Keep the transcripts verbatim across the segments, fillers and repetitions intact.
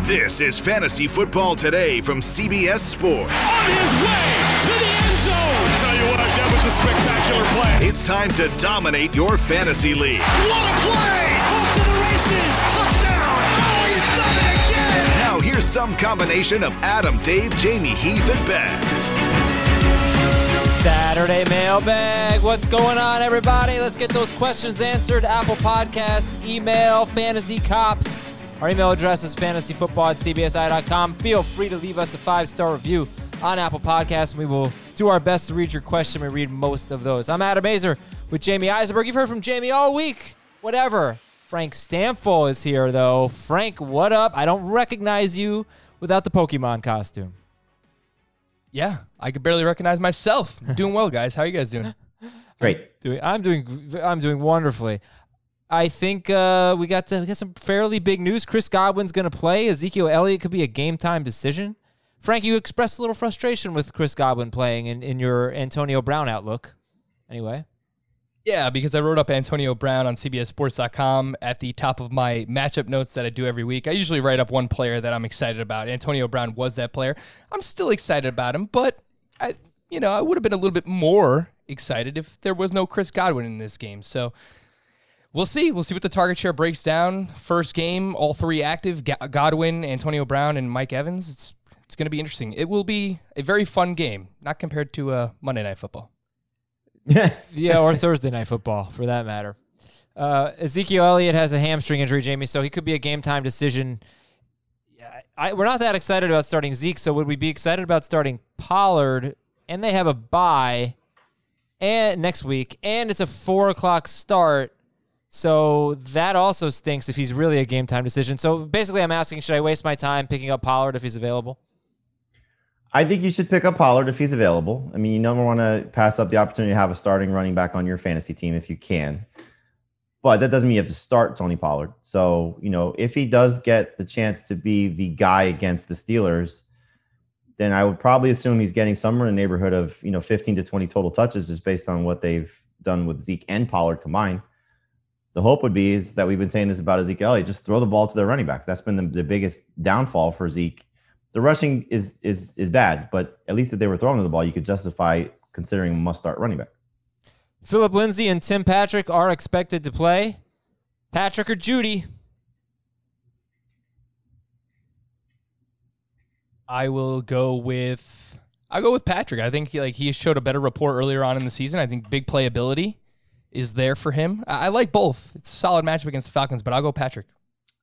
This is Fantasy Football Today from C B S Sports. On his way to the end zone! I'll tell you what, that was a spectacular play. It's time to dominate your fantasy league. What a play! Off to the races! Touchdown! Oh, he's done it again! Now here's some combination of Adam, Dave, Jamie, Heath, and Ben. Saturday Mailbag. What's going on, everybody? Let's get those questions answered. Apple Podcasts, email, Fantasy Cops. Our email address is fantasy football at c b s i dot com. Feel free to leave us a five-star review on Apple Podcasts. We will do our best to read your question. We read most of those. I'm Adam Azer with Jamie Eisenberg. You've heard from Jamie all week. Whatever. Frank Stamfel is here, though. Frank, what up? I don't recognize you without the Pokemon costume. Yeah, I could barely recognize myself. Doing well, guys. How are you guys doing? Great. Doing, I'm doing. I'm doing wonderfully. I think uh, we got to, we got some fairly big news. Chris Godwin's going to play. Ezekiel Elliott could be a game time decision. Frank, you expressed a little frustration with Chris Godwin playing in, in your Antonio Brown outlook. Anyway. Yeah, because I wrote up Antonio Brown on C B S Sports dot com at the top of my matchup notes that I do every week. I usually write up one player that I'm excited about. Antonio Brown was that player. I'm still excited about him, but I, you know, I would have been a little bit more excited if there was no Chris Godwin in this game. So we'll see. We'll see what the target share breaks down. First game, all three active: Godwin, Antonio Brown, and Mike Evans. It's it's going to be interesting. It will be a very fun game, not compared to uh, Monday Night Football. Yeah, or Thursday Night Football, for that matter. Uh, Ezekiel Elliott has a hamstring injury, Jamie, so he could be a game-time decision. I, we're not that excited about starting Zeke, so would we be excited about starting Pollard? And they have a bye and next week, and it's a four o'clock start, so that also stinks if he's really a game-time decision. So basically I'm asking, should I waste my time picking up Pollard if he's available? I think you should pick up Pollard if he's available. I mean, you never want to pass up the opportunity to have a starting running back on your fantasy team if you can. But that doesn't mean you have to start Tony Pollard. So, you know, if he does get the chance to be the guy against the Steelers, then I would probably assume he's getting somewhere in the neighborhood of, you know, fifteen to twenty total touches just based on what they've done with Zeke and Pollard combined. The hope would be is that we've been saying this about Ezekiel Elliott, just throw the ball to their running backs. That's been the, the biggest downfall for Zeke. The rushing is is is bad, but at least if they were throwing the ball, you could justify considering a must-start running back. Phillip Lindsay and Tim Patrick are expected to play. Patrick or Judy? I will go with I'll go with Patrick. I think he, like he showed a better rapport earlier on in the season. I think big playability is there for him. I, I like both. It's a solid matchup against the Falcons, but I'll go Patrick.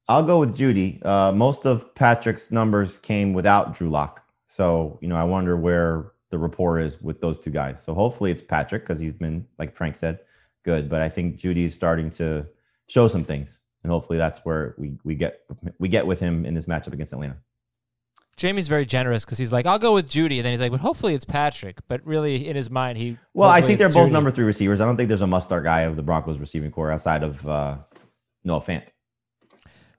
I'll go with Judy. Uh, most of Patrick's numbers came without Drew Lock. So, you know, I wonder where the rapport is with those two guys. So hopefully it's Patrick because he's been, like Frank said, good. But I think Judy's starting to show some things. And hopefully that's where we, we get we get with him in this matchup against Atlanta. Jamie's very generous because he's like, I'll go with Judy. And then he's like, but hopefully it's Patrick. But really, in his mind, he... Well, I think they're both Judy. Number three receivers. I don't think there's a must-start guy of the Broncos receiving corps outside of uh, Noah Fant.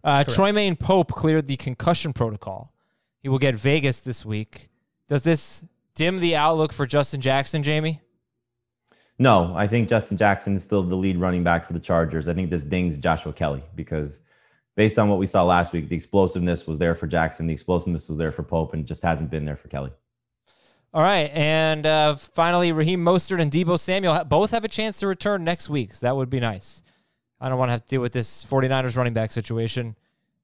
Uh, Troymaine Pope cleared the concussion protocol. He will get Vegas this week. Does this dim the outlook for Justin Jackson, Jamie? No, I think Justin Jackson is still the lead running back for the Chargers. I think this dings Joshua Kelly because based on what we saw last week, the explosiveness was there for Jackson. The explosiveness was there for Pope and just hasn't been there for Kelly. All right. And uh, finally, Raheem Mostert and Deebo Samuel both have a chance to return next week. So that would be nice. I don't want to have to deal with this 49ers running back situation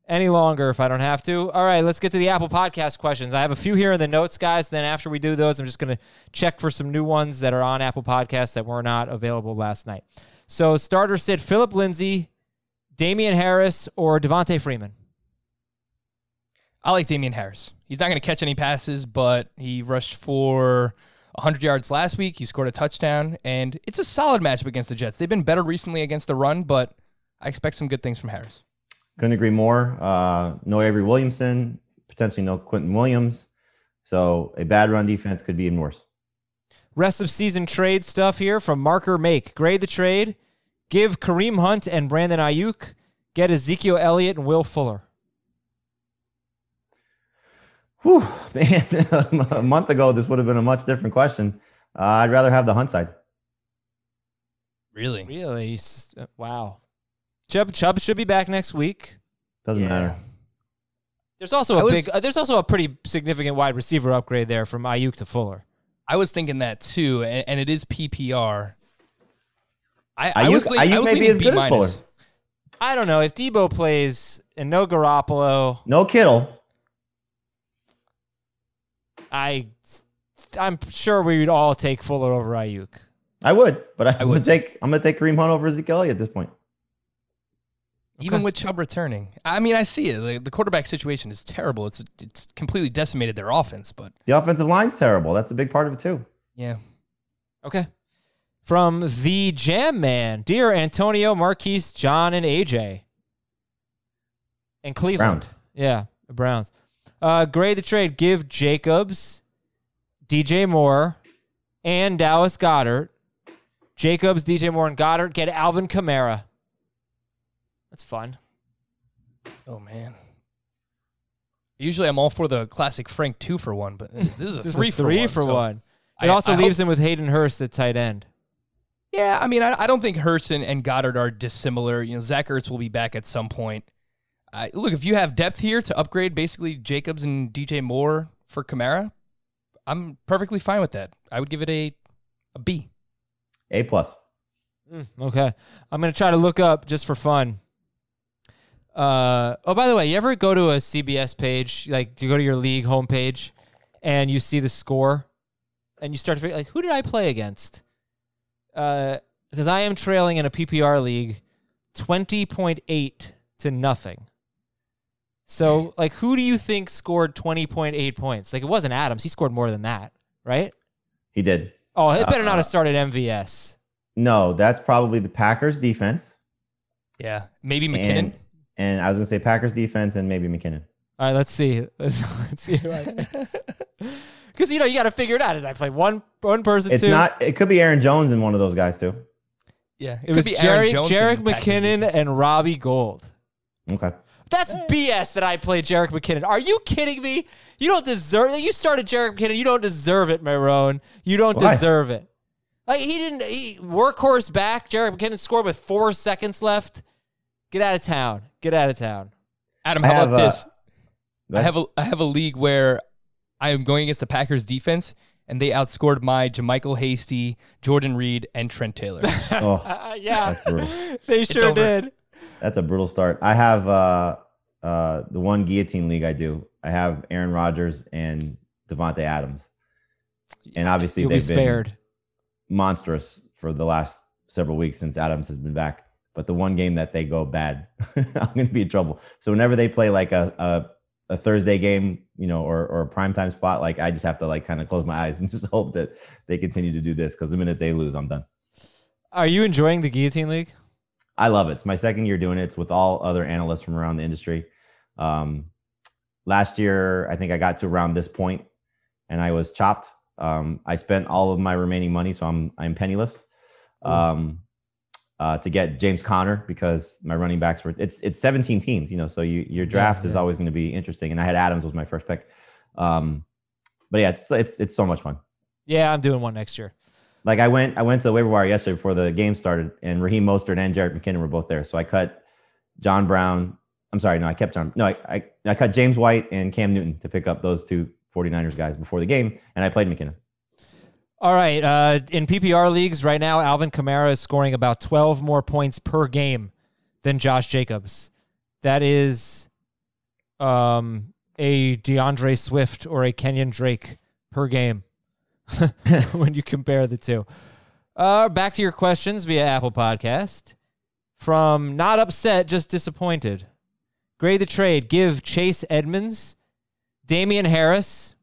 any longer if I don't have to. All right, let's get to the Apple Podcast questions. I have a few here in the notes, guys. Then after we do those, I'm just going to check for some new ones that are on Apple Podcasts that were not available last night. So starter said Phillip Lindsay, Damian Harris, or Devontae Freeman. I like Damian Harris. He's not going to catch any passes, but he rushed for one hundred yards last week. He scored a touchdown, and it's a solid matchup against the Jets. They've been better recently against the run, but I expect some good things from Harris. Couldn't agree more. Uh, no Avery Williamson, potentially no Quentin Williams. So a bad run defense could be even worse. Rest of season trade stuff here from Marker Make. Grade the trade. Give Kareem Hunt and Brandon Ayuk. Get Ezekiel Elliott and Will Fuller. Whew, man. A month ago, this would have been a much different question. Uh, I'd rather have the Hunt side. Really? Really? Wow. Chubb, Chubb should be back next week. Doesn't yeah. matter. There's also a was, big. Uh, there's also a pretty significant wide receiver upgrade there from Ayuk to Fuller. I was thinking that too, and, and it is P P R. I, Ayuk, I was thinking, Ayuk I was may be as B good minus. as Fuller. I don't know if Debo plays and no Garoppolo, no Kittle. I, I'm sure we would all take Fuller over Ayuk. I would, but I, I would take. I'm gonna take Kareem Hunt over Ezekiel Elliott at this point. Okay. Even with Chubb returning, I mean, I see it. Like, the quarterback situation is terrible. It's it's completely decimated their offense, but the offensive line's terrible. That's a big part of it too. Yeah. Okay. From the Jam Man, dear Antonio, Marquise, John, and A J, and Cleveland. Browns. Yeah, the Browns. Uh, grade the trade. Give Jacobs, D J Moore, and Dallas Goedert. Jacobs, D J Moore, and Goddard get Alvin Kamara. That's fun. Oh, man. Usually I'm all for the classic Frank two for one, but this is a this three, is three for one. For so one. It I, also I leaves hope... him with Hayden Hurst at tight end. Yeah, I mean, I, I don't think Hurst and, and Goddard are dissimilar. You know, Zach Ertz will be back at some point. Uh, look, if you have depth here to upgrade basically Jacobs and D J Moore for Kamara, I'm perfectly fine with that. I would give it a, a B. A plus. Mm, okay. I'm going to try to look up just for fun. Uh, oh, by the way, you ever go to a C B S page, like you go to your league homepage and you see the score and you start to figure, like, who did I play against? Uh, because I am trailing in a P P R league twenty point eight to nothing. So, like, who do you think scored twenty point eight points? Like, it wasn't Adams. He scored more than that, right? He did. Oh, it better uh, not have started M V S. No, that's probably the Packers defense. Yeah, maybe McKinnon. And, and I was going to say Packers defense and maybe McKinnon. All right, let's see. Let's, let's see. Because, you know, you got to figure it out. Is I play one one person, it's two? Not, it could be Aaron Jones and one of those guys, too. Yeah, it, it could was be Aaron Jerry, Jones Jerick and McKinnon Packers. And Robbie Gould. Okay. That's B S that I played Jerick McKinnon. Are you kidding me? You don't deserve it. You started Jerick McKinnon. You don't deserve it, Marone. You don't Why? deserve it. Like, he didn't, he, workhorse back, Jerick McKinnon scored with four seconds left. Get out of town. Get out of town. Adam, how about this? I have a, I have a league where I am going against the Packers defense, and they outscored my Jermichael Hasty, Jordan Reed, and Trent Taylor. oh, uh, yeah, they sure did. That's a brutal start. I have uh, uh, the one guillotine league I do. I have Aaron Rodgers and Davante Adams. And obviously You'll they've be spared. been monstrous for the last several weeks since Adams has been back. But the one game that they go bad, I'm going to be in trouble. So whenever they play like a a, a Thursday game, you know, or, or a primetime spot, like I just have to like kind of close my eyes and just hope that they continue to do this because the minute they lose, I'm done. Are you enjoying the guillotine league? I love it. It's my second year doing it. It's with all other analysts from around the industry. Um, last year, I think I got to around this point and I was chopped. Um, I spent all of my remaining money, so I'm I'm penniless um, uh, to get James Conner because my running backs were it's it's seventeen teams, you know, so you, your draft yeah, is yeah. always going to be interesting. And I had Adams was my first pick, um, but yeah, it's it's it's so much fun. Yeah, I'm doing one next year. Like I went I went to the waiver wire yesterday before the game started, and Raheem Mostert and Jerick McKinnon were both there, so I cut John Brown. I'm sorry, no, I kept John. No, I I, I cut James White and Cam Newton to pick up those two 49ers guys before the game, and I played McKinnon. All right. Uh, in P P R leagues right now, Alvin Kamara is scoring about twelve more points per game than Josh Jacobs. That is um, a DeAndre Swift or a Kenyon Drake per game when you compare the two. Uh, back to your questions via Apple Podcast. From not upset, just disappointed. Grade the trade. Give Chase Edmonds, Damian Harris,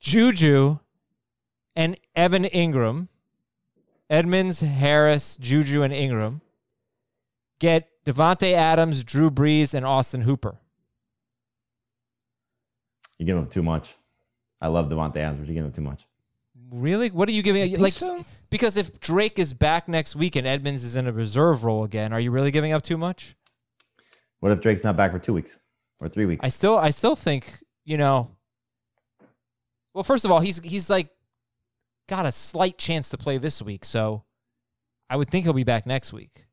Juju, and Evan Ingram. Edmonds, Harris, Juju, and Ingram. Get Davante Adams, Drew Brees, and Austin Hooper. You give him too much. I love Davante Adams, but you give him too much. Really? What are you giving? You like, so? Because if Drake is back next week and Edmonds is in a reserve role again, are you really giving up too much? What if Drake's not back for two weeks or three weeks? I still, I still think, you know. Well, first of all, he's he's like got a slight chance to play this week, so I would think he'll be back next week.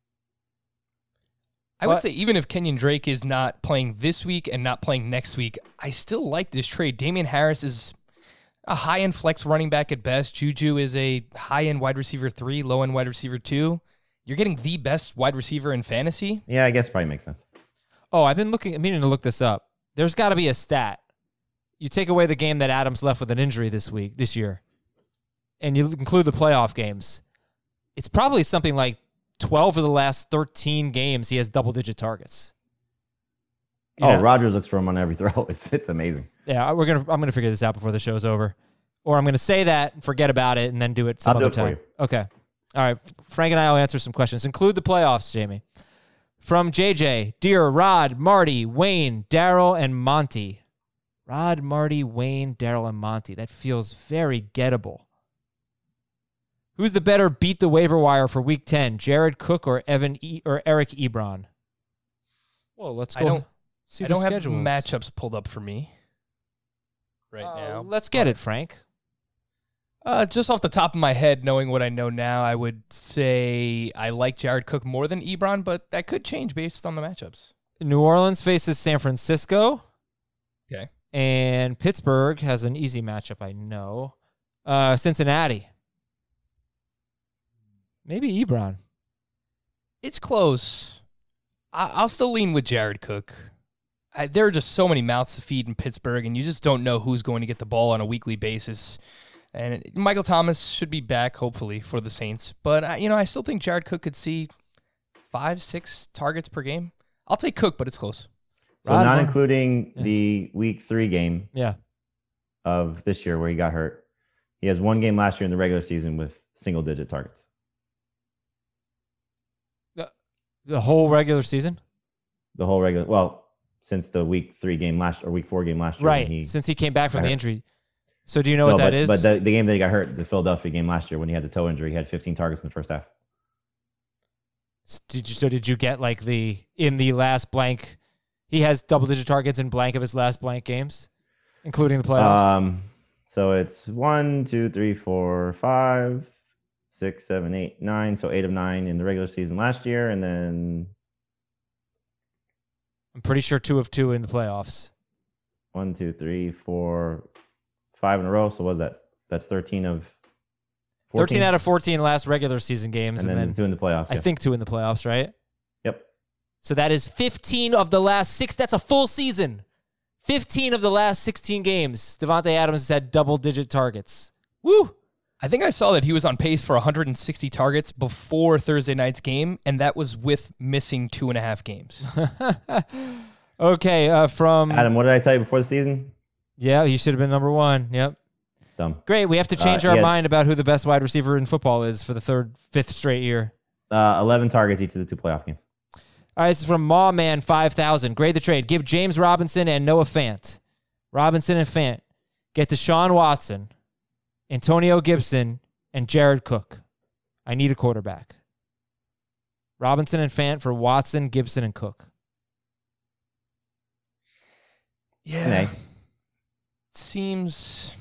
I but, would say even if Kenyon Drake is not playing this week and not playing next week, I still like this trade. Damian Harris is a high-end flex running back at best. Juju is a high-end wide receiver three, low-end wide receiver two. You're getting the best wide receiver in fantasy. Yeah, I guess it probably makes sense. Oh, I've been looking, meaning to look this up. There's got to be a stat. You take away the game that Adams left with an injury this week, this year, and you include the playoff games. It's probably something like twelve of the last thirteen games he has double-digit targets. You oh, know? Rodgers looks for him on every throw. It's it's amazing. Yeah, we're gonna. I'm gonna figure this out before the show's over, or I'm gonna say that and forget about it and then do it some I'll other do it time. For you. Okay, all right. Frank and I will answer some questions. Include the playoffs, Jamie. From J J, Dear Rod, Marty, Wayne, Daryl, and Monty. Rod, Marty, Wayne, Daryl, and Monty. That feels very gettable. Who's the better beat the waiver wire for Week Ten, Jared Cook or Evan e- or Eric Ebron? Well, let's go. I don't, see I the don't have matchups pulled up for me. Right uh, now. Let's get it, Frank. Uh, just off the top of my head, knowing what I know now, I would say I like Jared Cook more than Ebron, but that could change based on the matchups. New Orleans faces San Francisco. Okay. And Pittsburgh has an easy matchup, I know. Uh, Cincinnati. Maybe Ebron. It's close. I- I'll still lean with Jared Cook. I, there are just so many mouths to feed in Pittsburgh, and you just don't know who's going to get the ball on a weekly basis. And it, Michael Thomas should be back, hopefully, for the Saints. But, I, you know, I still think Jared Cook could see five, six targets per game. I'll take Cook, but it's close. So Rod, not including yeah. the week three game yeah. of this year where he got hurt. He has one game last year in the regular season with single-digit targets. The, the whole regular season? The whole regular... Well... Since the week three game last or week four game last year, right? He Since he came back from the injury, so do you know no, what that but, is? But the, the game that he got hurt, the Philadelphia game last year, when he had the toe injury, he had fifteen targets in the first half. So did you? So did you get like the in the last blank? He has double digit targets in blank of his last blank games, including the playoffs. Um, so it's one, two, three, four, five, six, seven, eight, nine. So eight of nine in the regular season last year, and then. I'm pretty sure two of two in the playoffs. One, two, three, four, five in a row. So what was that? That's thirteen of fourteen. thirteen out of fourteen last regular season games. And, and then, then two in the playoffs. I yeah. think two in the playoffs, right? Yep. So that is fifteen of the last six. That's a full season. fifteen of the last sixteen games. Davante Adams has had double-digit targets. Woo! I think I saw that he was on pace for one hundred sixty targets before Thursday night's game, and that was with missing two and a half games. okay, uh, from... Adam, what did I tell you before the season? Yeah, you should have been number one. Yep. Dumb. Great, we have to change uh, our yeah. mind about who the best wide receiver in football is for the third, fifth straight year. Uh, eleven targets each of the two playoff games. All right, this is from Mawman five thousand. Grade the trade. Give James Robinson and Noah Fant. Robinson and Fant. Get Deshaun Watson. Antonio Gibson, and Jared Cook. I need a quarterback. Robinson and Fant for Watson, Gibson, and Cook. Yeah. It seems...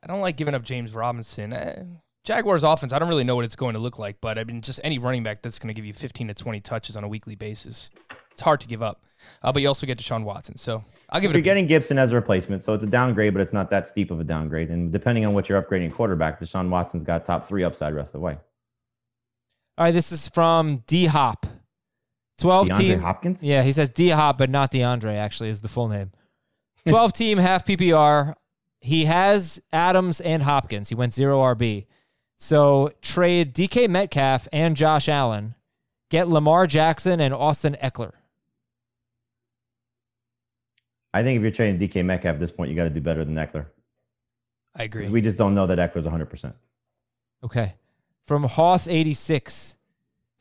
I don't like giving up James Robinson. Uh, Jaguars offense, I don't really know what it's going to look like, but I mean, just any running back that's going to give you fifteen to twenty touches on a weekly basis, it's hard to give up. Uh, but you also get Deshaun Watson, so I'll give it. You're a getting Gibson as a replacement, so it's a downgrade, but it's not that steep of a downgrade. And depending on what you're upgrading quarterback, Deshaun Watson's got top three upside rest of the way. All right, this is from D Hop, twelve DeAndre team Hopkins. Yeah, he says D Hop, but not DeAndre. Actually, is the full name. Twelve team half P P R. He has Adams and Hopkins. He went zero R B. So trade D K Metcalf and Josh Allen. Get Lamar Jackson and Austin Eckler. I think if you're trading D K Metcalf at this point, you got to do better than Eckler. I agree. We just don't know that Eckler's one hundred percent. Okay. From Hoth eighty-six,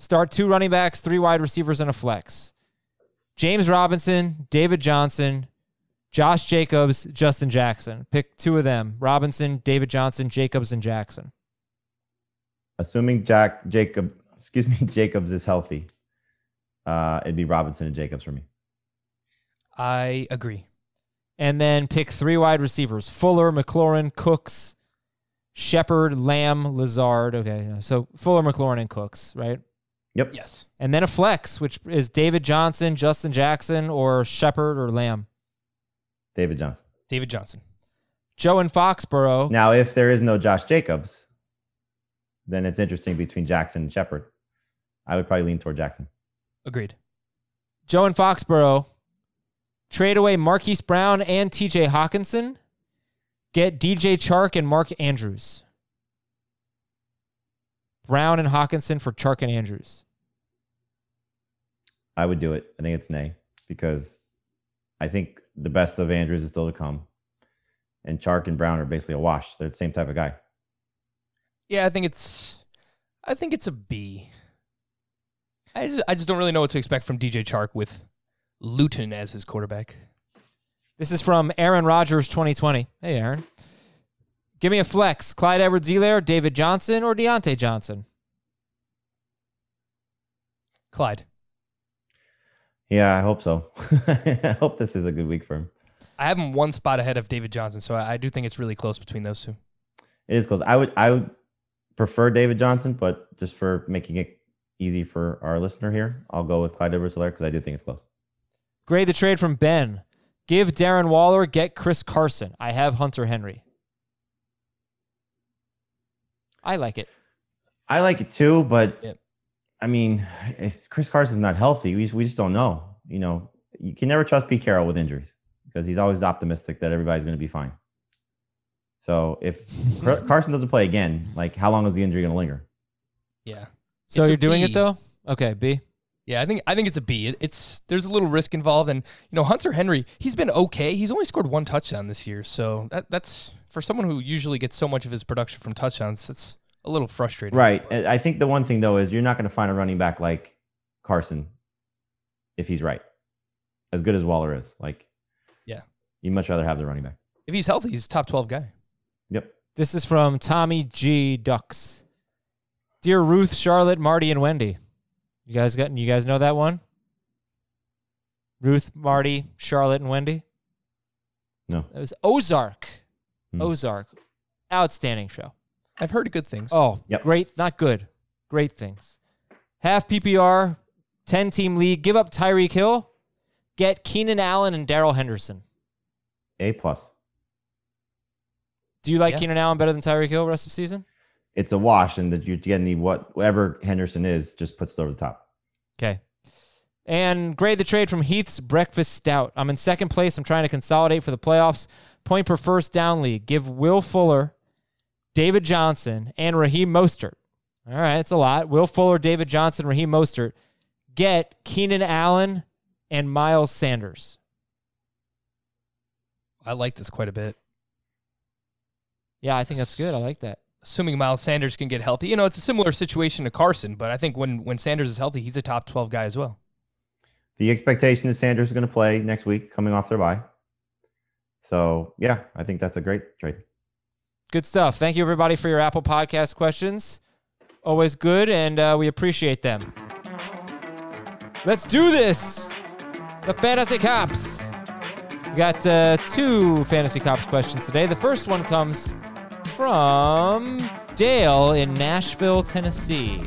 Start two running backs, three wide receivers, and a flex. James Robinson, David Johnson, Josh Jacobs, Justin Jackson. Pick two of them. Robinson, David Johnson, Jacobs, and Jackson. Assuming Jack Jacob, excuse me, Jacobs is healthy. Uh, it'd be Robinson and Jacobs for me. I agree. And then pick three wide receivers. Fuller, McLaurin, Cooks, Shepard, Lamb, Lazard. Okay, so Fuller, McLaurin, and Cooks, right? Yep. Yes. And then a flex, which is David Johnson, Justin Jackson, or Shepard or Lamb. David Johnson. David Johnson. Joe in Foxborough. Now, if there is no Josh Jacobs, then it's interesting between Jackson and Shepard. I would probably lean toward Jackson. Agreed. Joe in Foxborough. Trade away Marquise Brown and T J Hockenson. Get D J Chark and Mark Andrews. Brown and Hockenson for Chark and Andrews. I would do it. I think it's nay because I think the best of Andrews is still to come. And Chark and Brown are basically a wash. They're the same type of guy. Yeah, I think it's I think it's a B. I just, I just don't really know what to expect from D J Chark with Luton as his quarterback. This is from Aaron Rodgers twenty twenty. Hey, Aaron. Give me a flex. Clyde Edwards-Helaire, David Johnson, or Deontay Johnson? Clyde. Yeah, I hope so. I hope this is a good week for him. I have him one spot ahead of David Johnson, so I do think it's really close between those two. It is close. I would I would prefer David Johnson, but just for making it easy for our listener here, I'll go with Clyde Edwards-Helaire because I do think it's close. Grade the trade from Ben. Give Darren Waller, get Chris Carson. I have Hunter Henry. I like it. I like it too, but yep. I mean, if Chris Carson's not healthy, we we just don't know. You know, you can never trust Pete Carroll with injuries because he's always optimistic that everybody's going to be fine. So if Carson doesn't play again, like how long is the injury going to linger? Yeah. So it's you're doing B. it though? Okay, B. Yeah, I think I think it's a B. It, it's there's a little risk involved, and you know Hunter Henry, he's been okay. He's only scored one touchdown this year, so that that's. For someone who usually gets so much of his production from touchdowns, it's a little frustrating. Right. I think the one thing, though, is you're not going to find a running back like Carson if he's right, as good as Waller is. Like, yeah, you'd much rather have the running back. If he's healthy, he's a top twelve guy. Yep. This is from Tommy G. Ducks. Dear Ruth, Charlotte, Marty, and Wendy. You guys got? You guys know that one? Ruth, Marty, Charlotte, and Wendy? No. It was Ozark. Mm. Ozark, outstanding show. I've heard good things. Oh, yep. Great. Not good. Great things. Half P P R, ten-team league. Give up Tyreek Hill. Get Keenan Allen and Darrell Henderson. A plus. Do you like yeah. Keenan Allen better than Tyreek Hill rest of season? It's a wash, and that you're getting the whatever Henderson is just puts it over the top. Okay. And grade the trade from Heath's Breakfast Stout. I'm in second place. I'm trying to consolidate for the playoffs. Point per first down league. Give Will Fuller, David Johnson, and Raheem Mostert. All right, it's a lot. Will Fuller, David Johnson, Raheem Mostert. Get Keenan Allen and Miles Sanders. I like this quite a bit. Yeah, I think that's good. I like that. Assuming Miles Sanders can get healthy. You know, it's a similar situation to Carson, but I think when, when Sanders is healthy, he's a top twelve guy as well. The expectation is Sanders is going to play next week coming off their bye. So, yeah, I think that's a great trade. Good stuff. Thank you, everybody, for your Apple Podcast questions. Always good, and uh, we appreciate them. Let's do this. The Fantasy Cops. We got uh, two Fantasy Cops questions today. The first one comes from Dale in Nashville, Tennessee.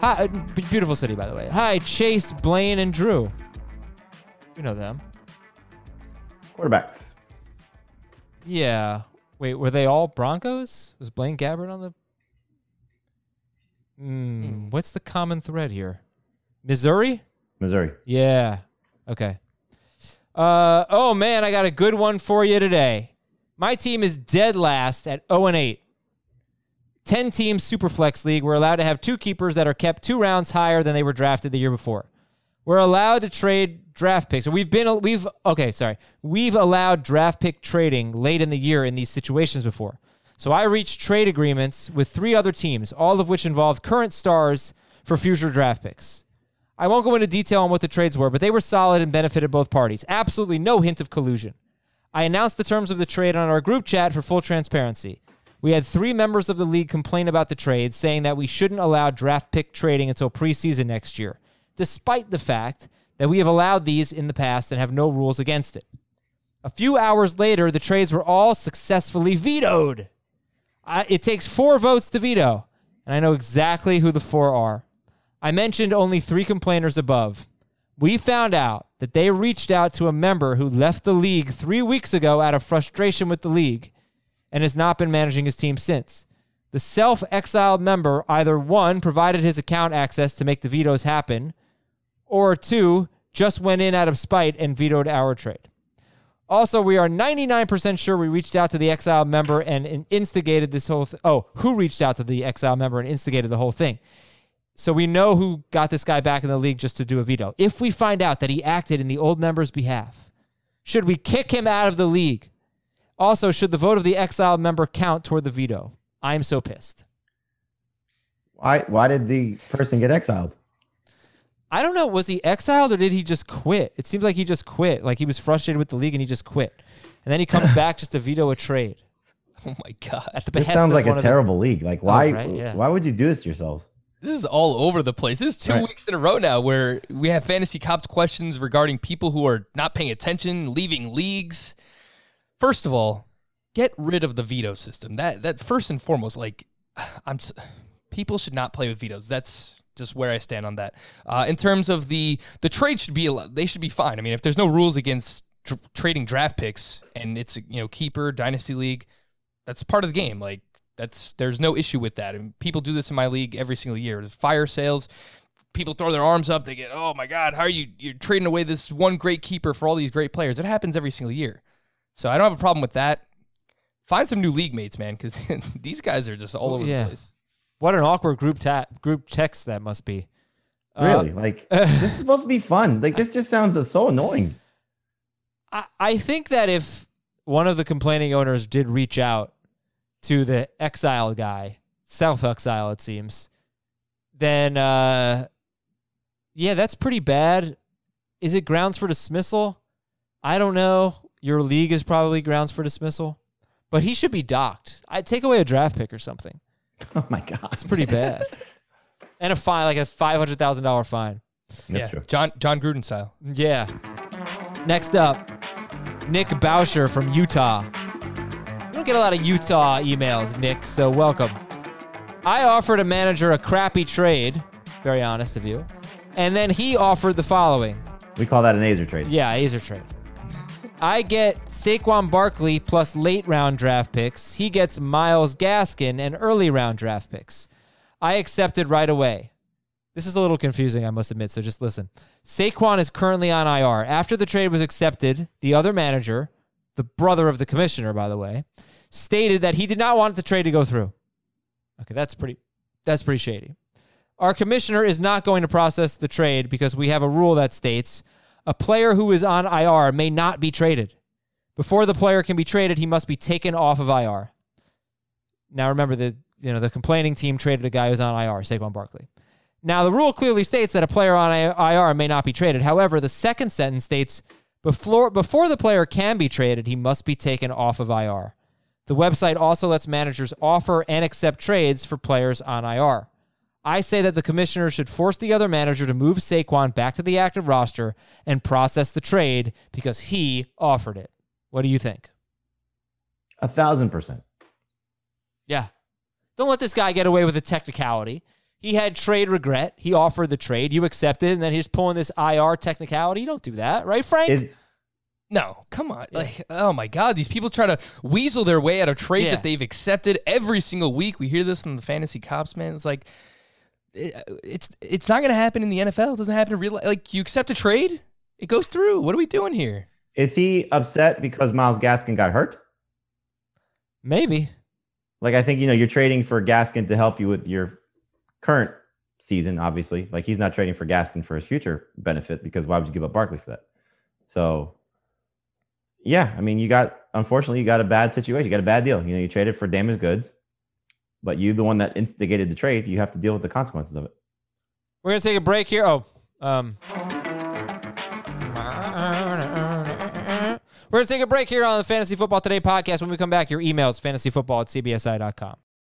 Hi, beautiful city, by the way. Hi, Chase, Blaine, and Drew. You know them. Quarterbacks. Yeah. Wait, were they all Broncos? Was Blaine Gabbert on the... Mm, mm. What's the common thread here? Missouri? Missouri. Yeah. Okay. Uh, oh, man, I got a good one for you today. My team is dead last at oh and eight. ten-team Superflex League. We're allowed to have two keepers that are kept two rounds higher than they were drafted the year before. We're allowed to trade draft picks. We've been, we've, okay, sorry. We've allowed draft pick trading late in the year in these situations before. So I reached trade agreements with three other teams, all of which involved current stars for future draft picks. I won't go into detail on what the trades were, but they were solid and benefited both parties. Absolutely no hint of collusion. I announced the terms of the trade on our group chat for full transparency. We had three members of the league complain about the trade, saying that we shouldn't allow draft pick trading until preseason next year, despite the fact that we have allowed these in the past and have no rules against it. A few hours later, the trades were all successfully vetoed. I, it takes four votes to veto, and I know exactly who the four are. I mentioned only three complainers above. We found out that they reached out to a member who left the league three weeks ago out of frustration with the league and has not been managing his team since. The self-exiled member either, one, provided his account access to make the vetoes happen, or two, just went in out of spite and vetoed our trade. Also, we are ninety-nine percent sure we reached out to the exiled member and, and instigated this whole thing. Oh, who reached out to the exiled member and instigated the whole thing? So we know who got this guy back in the league just to do a veto. If we find out that he acted in the old member's behalf, should we kick him out of the league? Also, should the vote of the exiled member count toward the veto? I'm so pissed. Why, why did the person get exiled? I don't know. Was he exiled or did he just quit? It seems like he just quit. Like he was frustrated with the league and he just quit. And then he comes back just to veto a trade. Oh, my God. At the behest this sounds like a terrible the... league. Like, why, oh, right? yeah. why would you do this to yourselves? This is all over the place. This is two right. weeks in a row now where we have Fantasy Cops questions regarding people who are not paying attention, leaving leagues. First of all, get rid of the veto system. That that first and foremost, like, I'm people should not play with vetoes. That's just where I stand on that. Uh, in terms of the the trade should be allowed, they should be fine. I mean, if there's no rules against tr- trading draft picks and it's, you know, keeper dynasty league, that's part of the game. Like, That's there's no issue with that. And people do this in my league every single year. There's fire sales. People throw their arms up. They get, oh, my God, how are you? You're trading away this one great keeper for all these great players. It happens every single year. So I don't have a problem with that. Find some new league mates, man, because these guys are just all over yeah. the place. What an awkward group ta- group text that must be. Really? Uh, like, this is supposed to be fun. Like, this just sounds so annoying. I, I think that if one of the complaining owners did reach out to the exile guy, self-exile, it seems, then, uh, yeah, that's pretty bad. Is it grounds for dismissal? I don't know. Your league is probably grounds for dismissal. But he should be docked. I'd take away a draft pick or something. Oh, my God. It's pretty bad. And a fine, like a five hundred thousand dollars fine. That's yeah, true. John John Gruden style. Yeah. Next up, Nick Bauscher from Utah. I don't get a lot of Utah emails, Nick, so welcome. I offered a manager a crappy trade, very honest of you, and then he offered the following. We call that an Azer trade. Yeah, Azer trade. I get Saquon Barkley plus late-round draft picks. He gets Myles Gaskin and early-round draft picks. I accepted right away. This is a little confusing, I must admit, so just listen. Saquon is currently on I R. After the trade was accepted, the other manager, the brother of the commissioner, by the way, stated that he did not want the trade to go through. Okay, that's pretty that's pretty shady. Our commissioner is not going to process the trade because we have a rule that states a player who is on I R may not be traded. Before the player can be traded, he must be taken off of I R. Now remember, the you know the complaining team traded a guy who's on I R, Saquon Barkley. Now the rule clearly states that a player on I R may not be traded. However, the second sentence states before before the player can be traded, he must be taken off of I R. The website also lets managers offer and accept trades for players on I R. I say that the commissioner should force the other manager to move Saquon back to the active roster and process the trade because he offered it. What do you think? A thousand percent. Yeah. Don't let this guy get away with a technicality. He had trade regret. He offered the trade. You accepted, and then he's pulling this I R technicality. You don't do that, right, Frank? Is- No, come on. Yeah. Like, oh my God, these people try to weasel their way out of trades yeah. that they've accepted every single week. We hear this on the Fantasy Cops, man. It's like, it, it's it's not going to happen in the N F L. It doesn't happen in real life. Like, you accept a trade, it goes through. What are we doing here? Is he upset because Myles Gaskin got hurt? Maybe. Like, I think, you know, you're trading for Gaskin to help you with your current season, obviously. Like, he's not trading for Gaskin for his future benefit because why would you give up Barkley for that? So... yeah, I mean, you got, unfortunately, you got a bad situation. You got a bad deal. You know, you traded for damaged goods, but you, the one that instigated the trade, you have to deal with the consequences of it. We're going to take a break here. Oh, um. We're going to take a break here on the Fantasy Football Today podcast. When we come back, your email is fantasy football at c b s i dot com.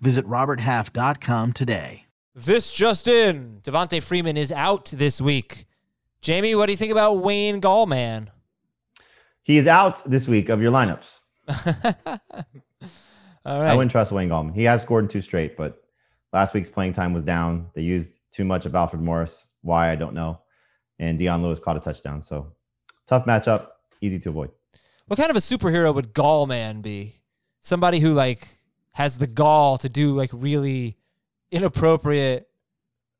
Visit robert half dot com today. This just in, Devontae Freeman is out this week. Jamie, what do you think about Wayne Gallman? He is out this week of your lineups. All right. I wouldn't trust Wayne Gallman. He has scored in two straight, but last week's playing time was down. They used too much of Alfred Morris. Why, I don't know. And Deion Lewis caught a touchdown. So tough matchup, easy to avoid. What kind of a superhero would Gallman be? Somebody who like has the gall to do like really inappropriate,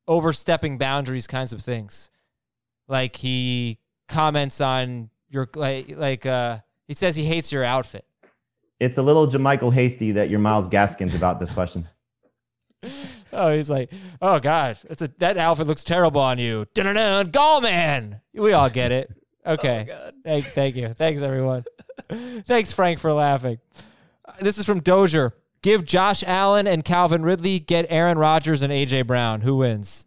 overstepping boundaries kinds of things. Like he comments on your, like, like uh, he says he hates your outfit. It's a little Jermichael Hasty that your Miles Gaskin's about this question. Oh, he's like, oh, God, it's a, that outfit looks terrible on you. Da-da-da, Gallman! We all get it. Okay. Oh, God. Thank, thank you. Thanks, everyone. Thanks, Frank, for laughing. This is from Dozier. Give Josh Allen and Calvin Ridley, get Aaron Rodgers and A J Brown. Who wins?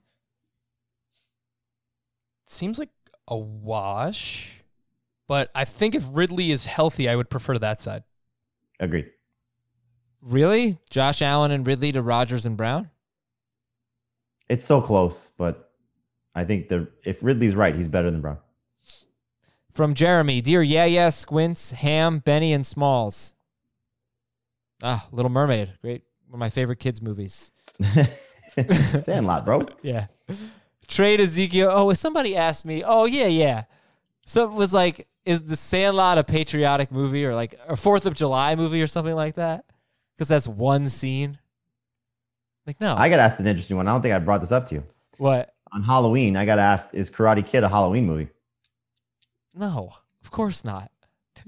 Seems like a wash, but I think if Ridley is healthy, I would prefer that side. Agreed. Really? Josh Allen and Ridley to Rodgers and Brown? It's so close, but I think the if Ridley's right, he's better than Brown. From Jeremy, dear Yeah Yeah, Squints, Ham, Benny, and Smalls. Ah, Little Mermaid. Great. One of my favorite kids' movies. Sandlot, bro. Yeah. Trade Ezekiel. Oh, somebody asked me, oh, yeah, yeah. So it was like, is the Sandlot a patriotic movie or like a fourth of July movie or something like that? Because that's one scene. Like, no. I got asked an interesting one. I don't think I brought this up to you. What? On Halloween, I got asked, is Karate Kid a Halloween movie? No, of course not.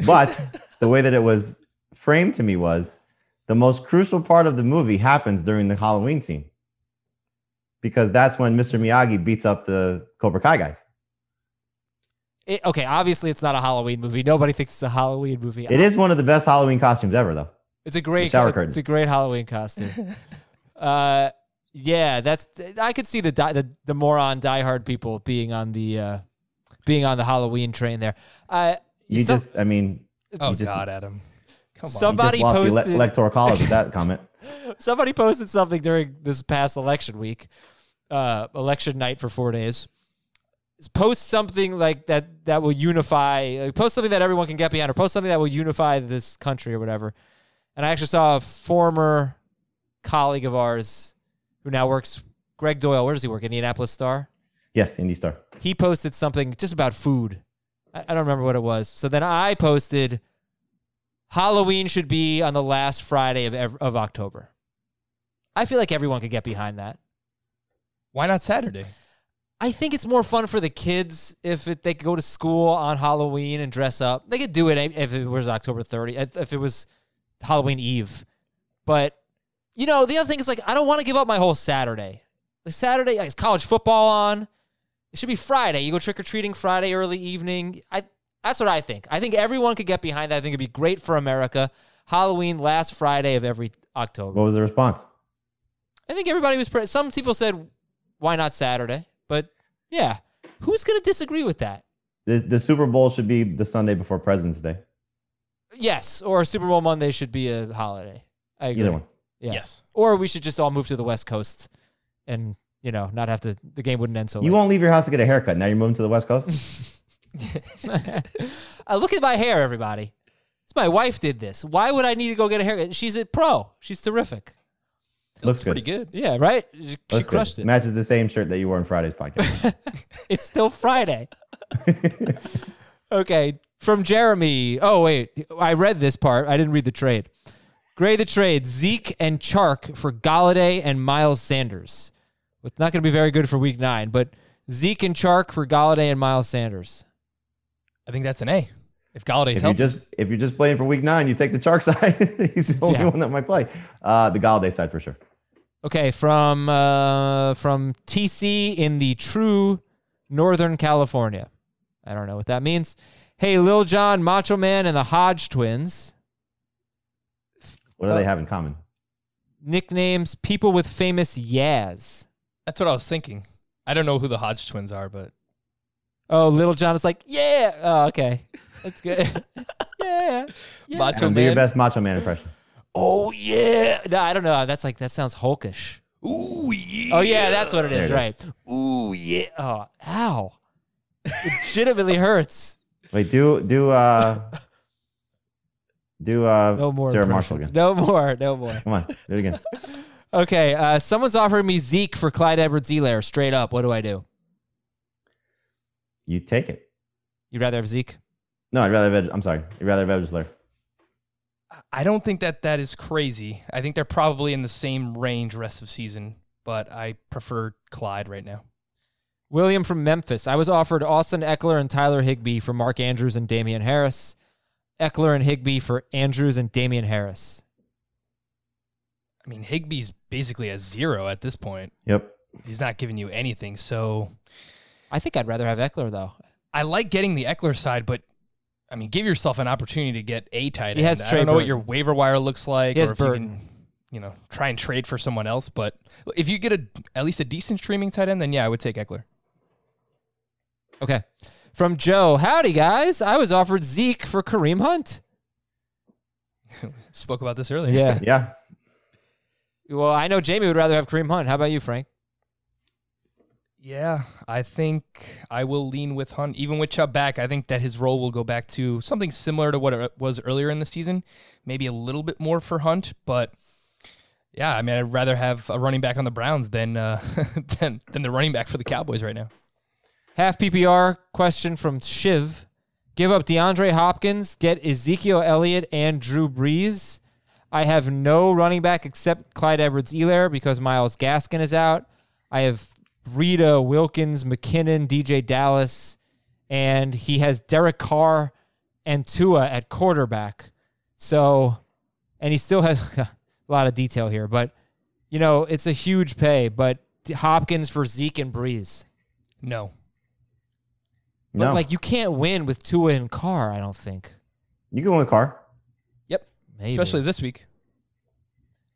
But the way that it was framed to me was the most crucial part of the movie happens during the Halloween scene. Because that's when Mister Miyagi beats up the Cobra Kai guys. It, okay, obviously it's not a Halloween movie. Nobody thinks it's a Halloween movie. It is one of the best Halloween costumes ever, though. It's a great, it, it's a great Halloween costume. uh, yeah, that's. I could see the die, the the moron diehard people being on the uh, being on the Halloween train there. Uh, you some, just, I mean, oh just, God, Adam, come on. Somebody you just lost posted the electoral college with that comment. Somebody posted something during this past election week, uh, election night for four days. Post something like that that will unify, like post something that everyone can get behind, or post something that will unify this country or whatever. And I actually saw a former colleague of ours who now works, Greg Doyle. Where does he work? Indianapolis Star? Yes, the Indy Star. He posted something just about food. I, I don't remember what it was. So then I posted, Halloween should be on the last Friday of ev- of October. I feel like everyone could get behind that. Why not Saturday? I think it's more fun for the kids if it, they could go to school on Halloween and dress up. They could do it if it was October thirtieth, if it was Halloween Eve. But, you know, the other thing is, like, I don't want to give up my whole Saturday. Like, Saturday, like, it's college football on. It should be Friday. You go trick-or-treating Friday early evening. I That's what I think. I think everyone could get behind that. I think it'd be great for America. Halloween, last Friday of every October. What was the response? I think everybody was... Pre- some people said, why not Saturday? But, yeah. Who's going to disagree with that? The, the Super Bowl should be the Sunday before President's Day. Yes, or Super Bowl Monday should be a holiday. I agree. Either one. Yeah. Yes. Or we should just all move to the West Coast and, you know, not have to... The game wouldn't end so late. You won't leave your house to get a haircut. Now you're moving to the West Coast? I look at my hair, everybody. It's my wife did this. Why would I need to go get a haircut? She's a pro. She's terrific. It looks, looks good. Pretty good. Yeah, right? She, she crushed good. It. Matches the same shirt that you wore on Friday's podcast. It's still Friday. Okay, from Jeremy. Oh, wait. I read this part. I didn't read the trade. Gray the trade. Zeke and Chark for Golladay and Miles Sanders. It's not going to be very good for week nine, but Zeke and Chark for Golladay and Miles Sanders. I think that's an A. If Galladay's healthy. Just, if you're just playing for week nine, you take the Chark side. He's the only yeah. one that might play. Uh, the Galladay side for sure. Okay, from uh, from T C in the true Northern California. I don't know what that means. Hey, Lil Jon, Macho Man, and the Hodge twins. What do uh, they have in common? Nicknames, people with famous yaz. That's what I was thinking. I don't know who the Hodge twins are, but... Oh, Little John is like, yeah. Oh, okay. That's good. yeah. yeah. Macho Man. Do your best Macho Man impression. Oh, yeah. No, I don't know. That's like, that sounds Hulkish. Ooh, yeah. Oh, yeah. That's what it is, it right? Is. Ooh, yeah. Oh, ow. It legitimately hurts. Wait, do, do, uh, do, uh, no more Sarah Marshall again. No more. No more. Come on. Do it again. Okay. Uh, someone's offering me Zeke for Clyde Edwards-Helaire straight up. What do I do? You take it. You'd rather have Zeke? No, I'd rather have... I'm sorry. You'd rather have Edwards-Helaire. I don't think that that is crazy. I think they're probably in the same range rest of season, but I prefer Clyde right now. William from Memphis. I was offered Austin Eckler and Tyler Higbee for Mark Andrews and Damian Harris. Eckler and Higbee for Andrews and Damian Harris. I mean, Higbee's basically a zero at this point. Yep. He's not giving you anything, so... I think I'd rather have Eckler, though. I like getting the Eckler side, but, I mean, give yourself an opportunity to get a tight end. He has I don't know Burton. What your waiver wire looks like, or if Burton. You can, you know, try and trade for someone else. But if you get a at least a decent streaming tight end, then, yeah, I would take Eckler. Okay. From Joe. Howdy, guys. I was offered Zeke for Kareem Hunt. Spoke about this earlier. Yeah. yeah. Well, I know Jamie would rather have Kareem Hunt. How about you, Frank? Yeah, I think I will lean with Hunt. Even with Chubb back, I think that his role will go back to something similar to what it was earlier in the season. Maybe a little bit more for Hunt, but yeah, I mean, I'd rather have a running back on the Browns than uh, than than the running back for the Cowboys right now. Half P P R question from Shiv: give up DeAndre Hopkins, get Ezekiel Elliott and Drew Brees. I have no running back except Clyde Edwards-Helaire because Myles Gaskin is out. I have Rita, Wilkins, McKinnon, D J Dallas, and he has Derek Carr and Tua at quarterback. So, and he still has a lot of detail here, but, you know, it's a huge pay, but Hopkins for Zeke and Breeze. No. But, no. like, you can't win with Tua and Carr, I don't think. You can win with Carr. Yep. Maybe. Especially this week.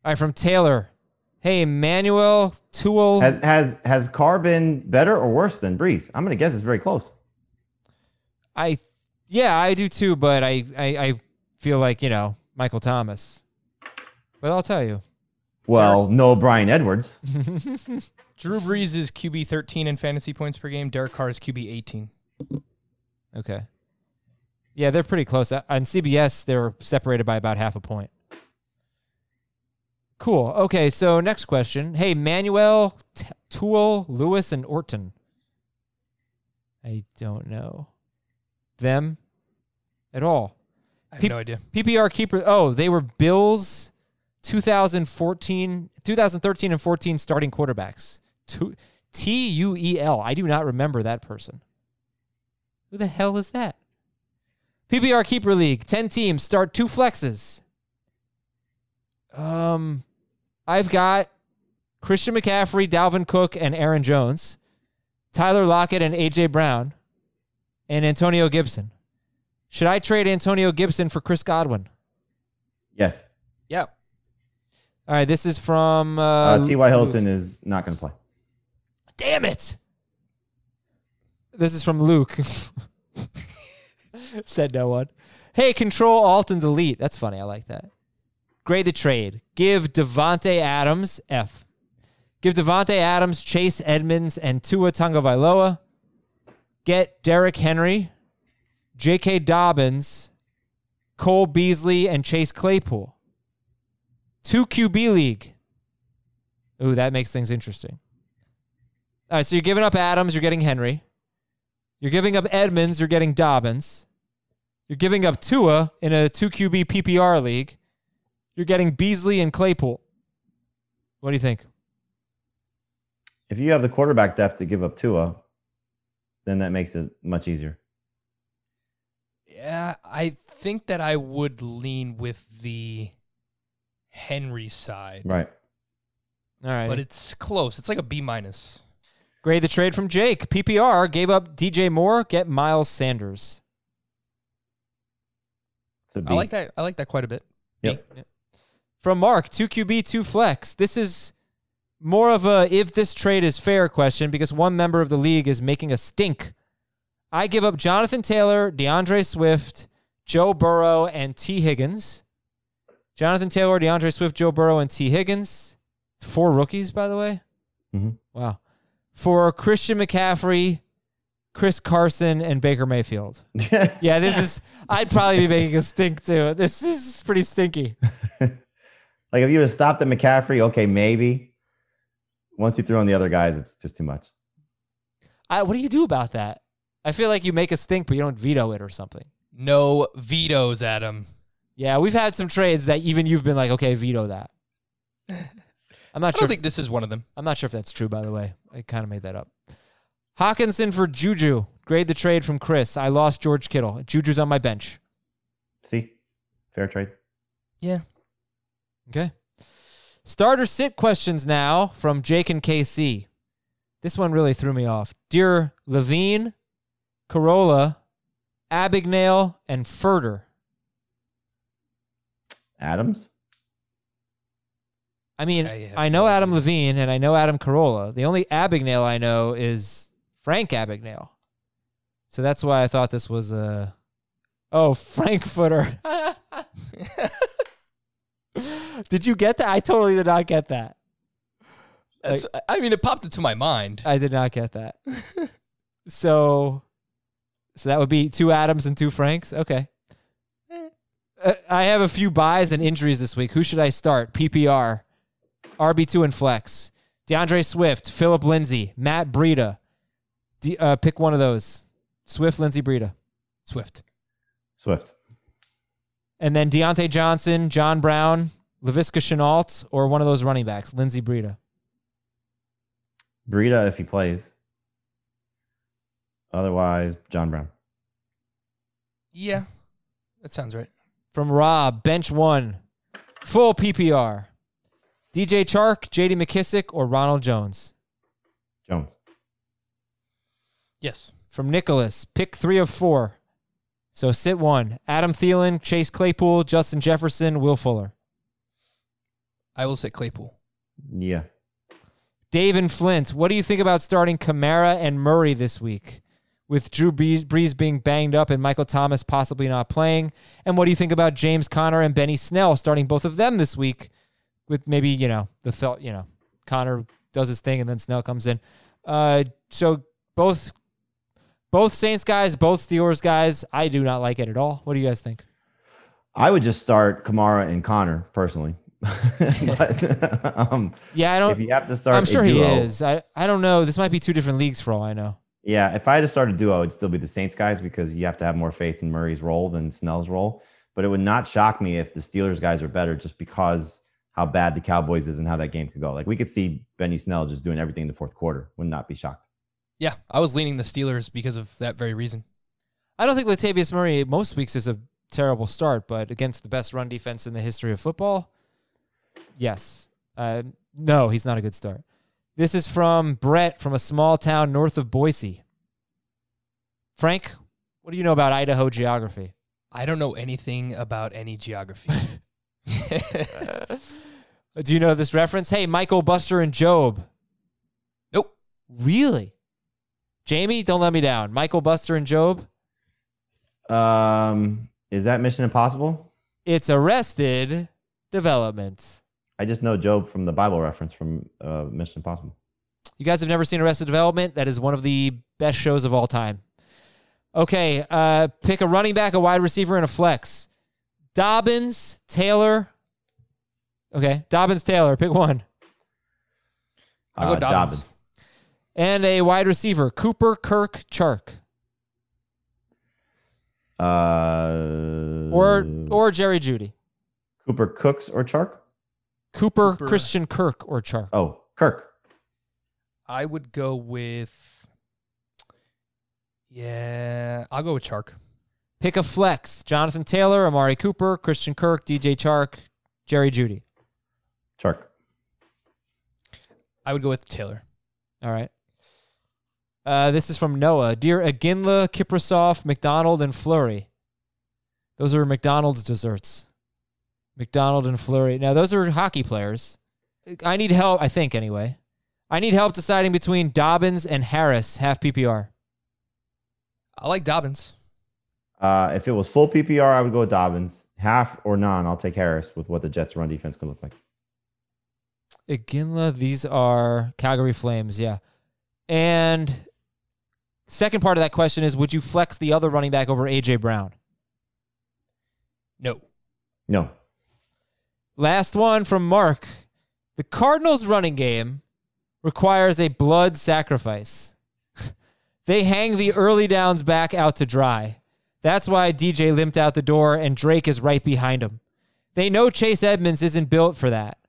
All right, from Taylor. Hey, Emmanuel Tool. Has has has Carr been better or worse than Breeze? I'm gonna guess it's very close. I, yeah, I do too, but I, I, I feel like you know Michael Thomas. But I'll tell you. Well, Derek. No, Bryan Edwards. Drew Brees is Q B thirteen in fantasy points per game. Derek Carr is Q B eighteen. Okay. Yeah, they're pretty close. On C B S, they're separated by about half a point. Cool. Okay, so next question. Hey, Manuel, T- Tool, Lewis, and Orton. I don't know them at all. I have P- no idea. P P R keeper. Oh, they were Bills twenty fourteen, twenty thirteen and fourteen starting quarterbacks. T U E L. I do not remember that person. Who the hell is that? P P R keeper league. ten teams. Start two flexes. Um... I've got Christian McCaffrey, Dalvin Cook, and Aaron Jones, Tyler Lockett and A J Brown, and Antonio Gibson. Should I trade Antonio Gibson for Chris Godwin? Yes. Yeah. All right, this is from... Uh, uh, T Y Hilton Luke. Is not going to play. Damn it! This is from Luke. Said no one. Hey, control, alt, and delete. That's funny. I like that. Grade the trade. Give Davante Adams, F. Give Davante Adams, Chase Edmonds, and Tua Tagovailoa. Get Derrick Henry, J K. Dobbins, Cole Beasley, and Chase Claypool. Two Q B league. Ooh, that makes things interesting. All right, so you're giving up Adams, you're getting Henry. You're giving up Edmonds, you're getting Dobbins. You're giving up Tua in a two Q B P P R league. You're getting Beasley and Claypool. What do you think? If you have the quarterback depth to give up Tua, then that makes it much easier. Yeah, I think that I would lean with the Henry side. Right. All right. But it's close. It's like a B minus. Grade the trade from Jake. P P R gave up D J Moore, get Miles Sanders. It's a B. I like that. I like that quite a bit. Yep. yep. From Mark, two Q B, two flex. This is more of a if this trade is fair question because one member of the league is making a stink. I give up Jonathan Taylor, DeAndre Swift, Joe Burrow, and T. Higgins. Jonathan Taylor, DeAndre Swift, Joe Burrow, and T. Higgins. Four rookies, by the way. Mm-hmm. Wow. For Christian McCaffrey, Chris Carson, and Baker Mayfield. Yeah, this is... I'd probably be making a stink, too. This is pretty stinky. Like, if you would have stopped at McCaffrey, okay, maybe. Once you throw in the other guys, it's just too much. I, what do you do about that? I feel like you make a stink, but you don't veto it or something. No vetoes, Adam. Yeah, we've had some trades that even you've been like, okay, veto that. I'm not I don't sure think if, this is one of them. I'm not sure if that's true, by the way. I kind of made that up. Hawkinson for Juju. Grade the trade from Chris. I lost George Kittle. Juju's on my bench. See? Fair trade. Yeah. Okay. Starter sit questions now from Jake and K C. This one really threw me off. Dear Levine, Corolla, Abignale, and Furter. Adams? I mean, I, I know Adam Levine and I know Adam Carolla. The only Abignale I know is Frank Abignale. So that's why I thought this was a... Oh, Frankfurter. Did you get that? I totally did not get that. Like, I mean, it popped into my mind. I did not get that. so, so that would be two Adams and two Franks? Okay. Uh, I have a few buys and injuries this week. Who should I start? P P R. R B two and flex. DeAndre Swift, Phillip Lindsay, Matt Breida. D, uh, pick one of those. Swift, Lindsay, Breida. Swift. Swift. And then Deontay Johnson, John Brown, Laviska Shenault, or one of those running backs. Lindsay, Breida. Breida if he plays. Otherwise, John Brown. Yeah, that sounds right. From Rob, bench one, full P P R. D J Chark, J D McKissick, or Ronald Jones? Jones. Yes. From Nicholas, pick three of four. So sit one. Adam Thielen, Chase Claypool, Justin Jefferson, Will Fuller. I will say Claypool. Yeah. Dave and Flint, what do you think about starting Kamara and Murray this week with Drew Brees being banged up and Michael Thomas possibly not playing? And what do you think about James Conner and Benny Snell starting both of them this week? With maybe, you know, the felt, you know, Connor does his thing and then Snell comes in. Uh, so both both Saints guys, both Steelers guys, I do not like it at all. What do you guys think? I would just start Kamara and Connor personally. but, um, yeah, I don't. If you have to start, I'm sure a duo, he is. I, I don't know. This might be two different leagues for all I know. Yeah, if I had to start a duo, it'd still be the Saints guys because you have to have more faith in Murray's role than Snell's role. But it would not shock me if the Steelers guys are better just because how bad the Cowboys is and how that game could go. Like we could see Benny Snell just doing everything in the fourth quarter. Would not be shocked. Yeah. I was leaning the Steelers because of that very reason. I don't think Latavius Murray most weeks is a terrible start, but against the best run defense in the history of football. Yes. Uh, no, he's not a good start. This is from Brett from a small town north of Boise. Frank, what do you know about Idaho geography? I don't know anything about any geography. Do you know this reference? Hey, Michael, Buster, and Job. Nope. Really? Jamie, don't let me down. Michael, Buster, and Job? Um, is that Mission Impossible? It's Arrested Development. I just know Job from the Bible reference from uh, Mission Impossible. You guys have never seen Arrested Development? That is one of the best shows of all time. Okay, uh, pick a running back, a wide receiver, and a flex. Dobbins, Taylor. Okay, Dobbins, Taylor. Pick one. I'll uh, go Dobbins. Dobbins. And a wide receiver, Cooper, Kirk, Chark. Uh, or or Jerry Jeudy. Cooper Cooks or Chark? Cooper, Cooper Christian Kirk or Chark. Oh, Kirk. I would go with... Yeah, I'll go with Chark. Pick a flex. Jonathan Taylor, Amari Cooper, Christian Kirk, D J Chark, Jerry Jeudy. Chark. I would go with Taylor. All right. Uh, this is from Noah. Dear Aginla, Kiprasov, McDonald, and Fleury. Those are McDonald's desserts. McDonald and Fleury. Now, those are hockey players. I need help, I think, anyway. I need help deciding between Dobbins and Harris, half P P R. I like Dobbins. Uh, if it was full P P R, I would go with Dobbins. Half or none, I'll take Harris with what the Jets' run defense could look like. Aginla, these are Calgary Flames, yeah. And second part of that question is, would you flex the other running back over A J. Brown? No. No. Last one from Mark. The Cardinals' running game requires a blood sacrifice. They hang the early downs back out to dry. That's why D J limped out the door and Drake is right behind him. They know Chase Edmonds isn't built for that.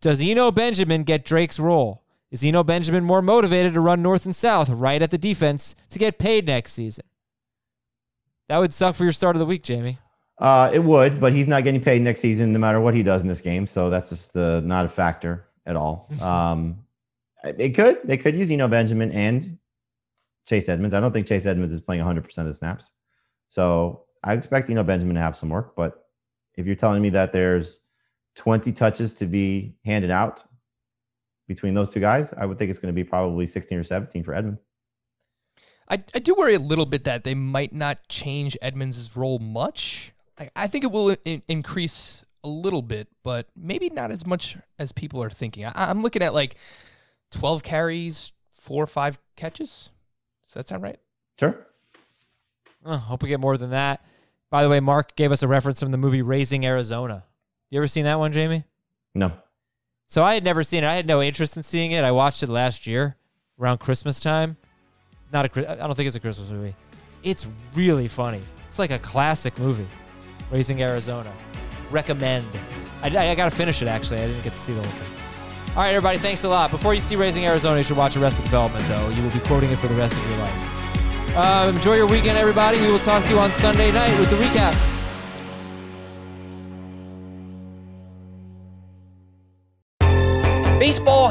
Does Eno Benjamin get Drake's role? Is Eno Benjamin more motivated to run north and south right at the defense to get paid next season? That would suck for your start of the week, Jamie. Uh, it would, but he's not getting paid next season no matter what he does in this game, so that's just uh, not a factor at all. Um, it could. They could use Eno Benjamin and Chase Edmonds. I don't think Chase Edmonds is playing one hundred percent of the snaps, so I expect Eno Benjamin to have some work, but if you're telling me that there's twenty touches to be handed out between those two guys, I would think it's going to be probably sixteen or seventeen for Edmonds. I, I do worry a little bit that they might not change Edmonds' role much. I, I think it will in, increase a little bit, but maybe not as much as people are thinking. I, I'm looking at like twelve carries, four or five catches. Does that sound right? Sure. I oh, hope we get more than that. By the way, Mark gave us a reference from the movie Raising Arizona. You ever seen that one, Jamie? No. So I had never seen it. I had no interest in seeing it. I watched it last year around Christmas time. Not a, I don't think it's a Christmas movie. It's really funny. It's like a classic movie. Raising Arizona. Recommend. I, I, I got to finish it, actually. I didn't get to see the whole thing. All right, everybody. Thanks a lot. Before you see Raising Arizona, you should watch Arrested Development, though. You will be quoting it for the rest of your life. Uh, enjoy your weekend, everybody. We will talk to you on Sunday night with the recap. Baseball